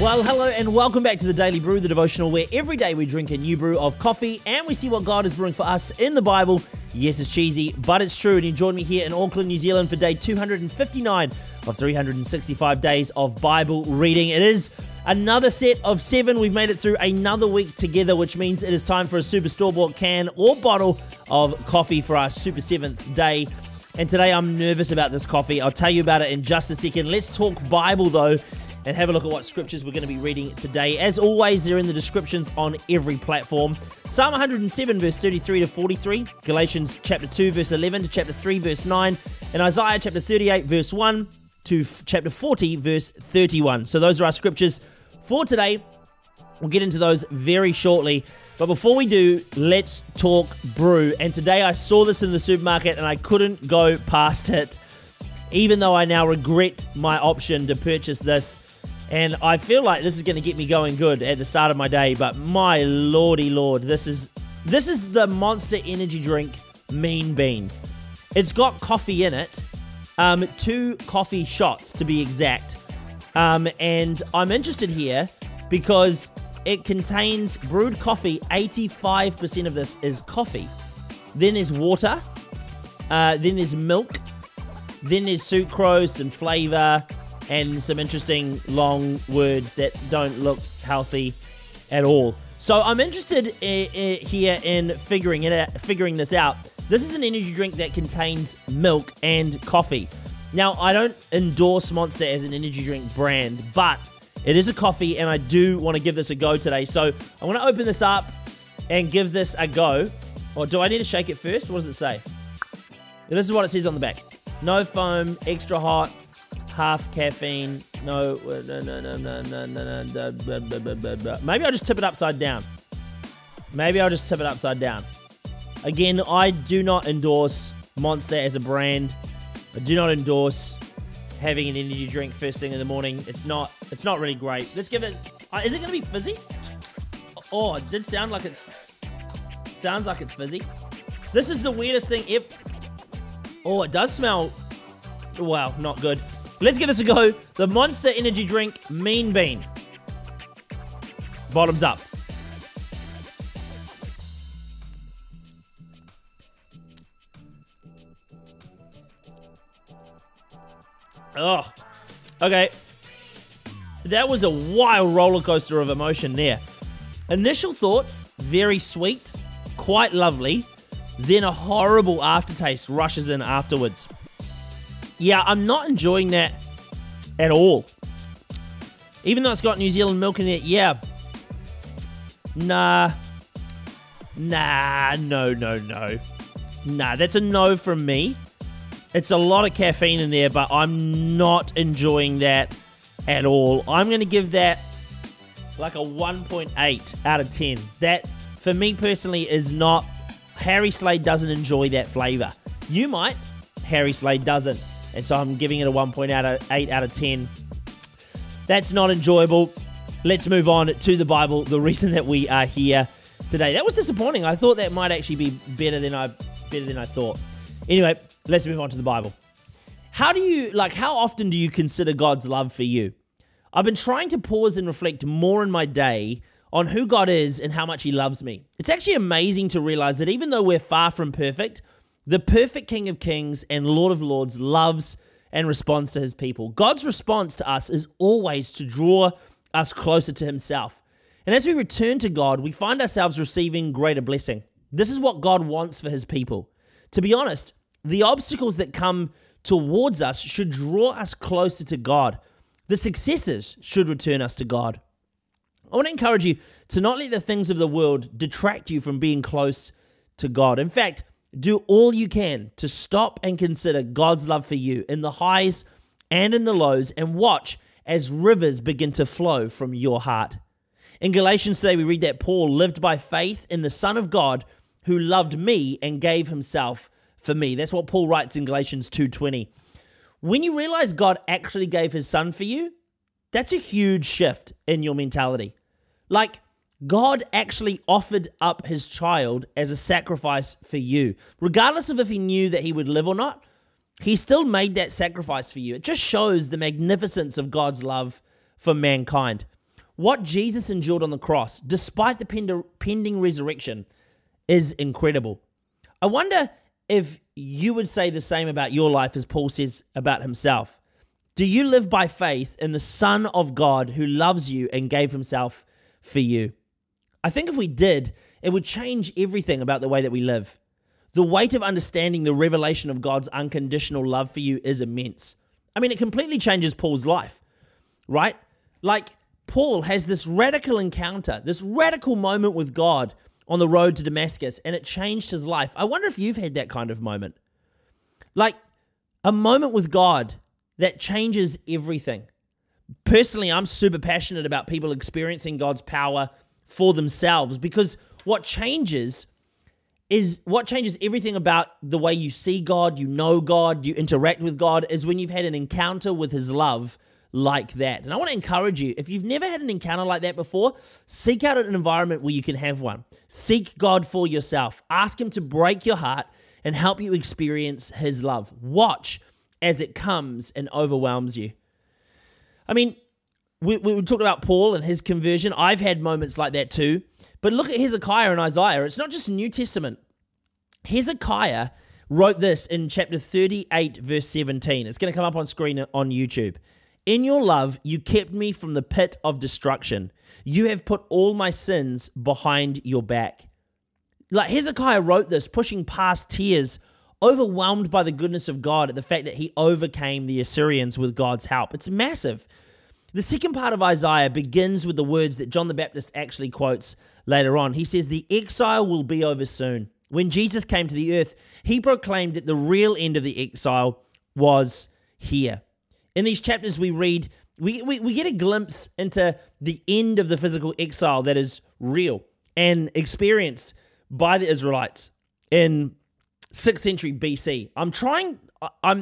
Well, hello and welcome back to the Daily Brew, the devotional where every day we drink a new brew of coffee and we see what God is brewing for us in the Bible. Yes, it's cheesy, but it's true. And you join me here in Auckland, New Zealand for day 259 of 365 days of Bible reading. It is another set of 7. We've made it through another week together, which means it is time for a super store-bought can or bottle of coffee for our super 7th day. And today I'm nervous about this coffee. I'll tell you about it in just a second. Let's talk Bible though, and have a look at what scriptures we're going to be reading today. As always, they're in the descriptions on every platform. Psalm 107, verse 33 to 43, Galatians chapter 2, verse 11 to chapter 3, verse 9, and Isaiah chapter 38, verse 1 to chapter 40, verse 31. So those are our scriptures for today. We'll get into those very shortly. But before we do, let's talk brew. And today I saw this in the supermarket and I couldn't go past it, even though I now regret my option to purchase this. And I feel like this is going to get me going good at the start of my day, but my lordy lord, this is the Monster Energy Drink Mean Bean. It's got coffee in it, 2 coffee shots to be exact. And I'm interested here because it contains brewed coffee. 85% of this is coffee. Then there's water, then there's milk, then there's sucrose and flavour and some interesting long words that don't look healthy at all. So I'm interested here in figuring this out. This is an energy drink that contains milk and coffee. Now, I don't endorse Monster as an energy drink brand, but it is a coffee and I do want to give this a go today. So I'm going to open this up and give this a go. Or do I need to shake it first? What does it say? This is what it says on the back. No foam, extra hot, half caffeine, no. Maybe I'll just tip it upside down. Again, I do not endorse Monster as a brand. I do not endorse having an energy drink first thing in the morning. It's not really great. Let's give it, is it going to be fizzy? Oh, it did sound like it's fizzy. This is the weirdest thing ever. Oh, it does smell, wow, not good. Let's give this a go. The Monster Energy Drink Mean Bean. Bottoms up. Oh, okay. That was a wild roller coaster of emotion there. Initial thoughts, very sweet, quite lovely. Then a horrible aftertaste rushes in afterwards. Yeah, I'm not enjoying that at all. Even though it's got New Zealand milk in it, yeah. Nah, that's a no from me. It's a lot of caffeine in there, but I'm not enjoying that at all. I'm going to give that like a 1.8 out of 10. That, for me personally, is not... Harry Slade doesn't enjoy that flavour. You might. Harry Slade doesn't. And so I'm giving it a 1.8 out of 10. That's not enjoyable. Let's move on to the Bible, the reason that we are here today. That was disappointing. I thought that might actually be better than I thought. Anyway, let's move on to the Bible. How often do you consider God's love for you? I've been trying to pause and reflect more in my day on who God is and how much he loves me. It's actually amazing to realize that even though we're far from perfect, the perfect King of Kings and Lord of Lords loves and responds to his people. God's response to us is always to draw us closer to himself. And as we return to God, we find ourselves receiving greater blessing. This is what God wants for his people. To be honest, the obstacles that come towards us should draw us closer to God. The successes should return us to God. I want to encourage you to not let the things of the world detract you from being close to God. In fact, do all you can to stop and consider God's love for you in the highs and in the lows, and watch as rivers begin to flow from your heart. In Galatians today, we read that Paul lived by faith in the Son of God who loved me and gave himself for me. That's what Paul writes in Galatians 2:20. When you realize God actually gave his son for you, that's a huge shift in your mentality. Like, God actually offered up his child as a sacrifice for you. Regardless of if he knew that he would live or not, he still made that sacrifice for you. It just shows the magnificence of God's love for mankind. What Jesus endured on the cross, despite the pending resurrection, is incredible. I wonder if you would say the same about your life as Paul says about himself. Do you live by faith in the Son of God who loves you and gave himself for you? I think if we did, it would change everything about the way that we live. The weight of understanding the revelation of God's unconditional love for you is immense. I mean, it completely changes Paul's life, right? Like, Paul has this radical encounter, this radical moment with God on the road to Damascus, and it changed his life. I wonder if you've had that kind of moment. Like, a moment with God that changes everything. Personally, I'm super passionate about people experiencing God's power for themselves, because what changes everything about the way you see God, you know God, you interact with God, is when you've had an encounter with his love like that. And I want to encourage you, if you've never had an encounter like that before, seek out an environment where you can have one. Seek God for yourself. Ask him to break your heart and help you experience his love. Watch as it comes and overwhelms you. I mean, we talked about Paul and his conversion. I've had moments like that too. But look at Hezekiah and Isaiah. It's not just New Testament. Hezekiah wrote this in chapter 38, verse 17. It's going to come up on screen on YouTube. "In your love, you kept me from the pit of destruction. You have put all my sins behind your back." Like, Hezekiah wrote this, pushing past tears, overwhelmed by the goodness of God at the fact that he overcame the Assyrians with God's help. It's massive. The second part of Isaiah begins with the words that John the Baptist actually quotes later on. He says, "The exile will be over soon." When Jesus came to the earth, he proclaimed that the real end of the exile was here. In these chapters we read, we get a glimpse into the end of the physical exile that is real and experienced by the Israelites in 6th century BC.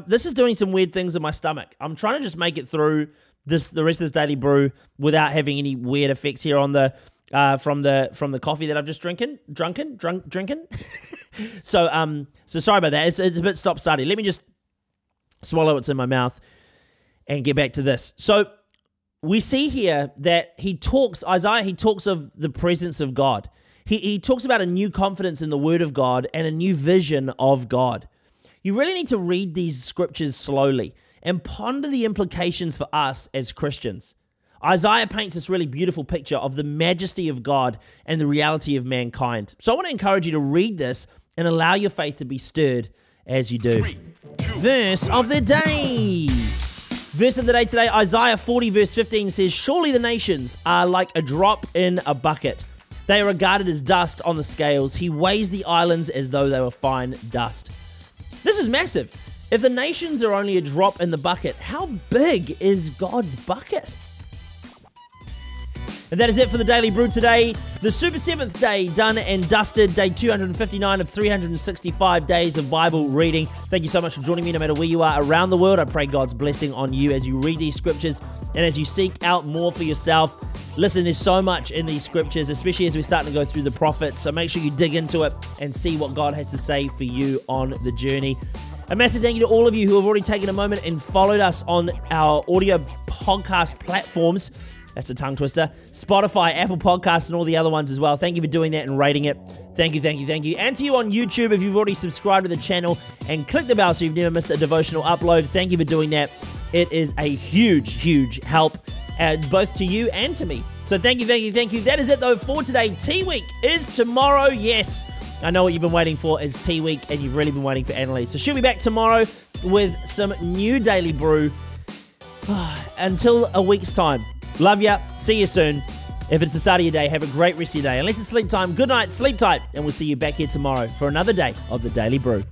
This is doing some weird things in my stomach. I'm trying to just make it through the rest of this Daily Brew without having any weird effects here on the from the coffee that I've just drinking. So sorry about that. It's a bit stop starty. Let me just swallow what's in my mouth and get back to this. So we see here that Isaiah talks of the presence of God. He talks about a new confidence in the word of God and a new vision of God. You really need to read these scriptures slowly and ponder the implications for us as Christians. Isaiah paints this really beautiful picture of the majesty of God and the reality of mankind. So I want to encourage you to read this and allow your faith to be stirred as you do. Verse of the day today, Isaiah 40 verse 15 says, "Surely the nations are like a drop in a bucket. They are regarded as dust on the scales. He weighs the islands as though they were fine dust." This is massive. If the nations are only a drop in the bucket, how big is God's bucket? And that is it for the Daily Brew today. The Super Seventh Day, done and dusted, day 259 of 365 days of Bible reading. Thank you so much for joining me no matter where you are around the world. I pray God's blessing on you as you read these scriptures and as you seek out more for yourself. Listen, there's so much in these scriptures, especially as we're starting to go through the prophets. So make sure you dig into it and see what God has to say for you on the journey. A massive thank you to all of you who have already taken a moment and followed us on our audio podcast platforms. That's a tongue twister. Spotify, Apple Podcasts, and all the other ones as well. Thank you for doing that and rating it. Thank you. And to you on YouTube, if you've already subscribed to the channel and click the bell so you've never missed a devotional upload, thank you for doing that. It is a huge, huge help, both to you and to me. So thank you. That is it, though, for today. Tea Week is tomorrow, yes. I know what you've been waiting for is Tea Week, and you've really been waiting for Annalise. So she'll be back tomorrow with some new Daily Brew. Until a week's time. Love ya. See you soon. If it's the start of your day, have a great rest of your day. Unless it's sleep time, good night, sleep tight. And we'll see you back here tomorrow for another day of the Daily Brew.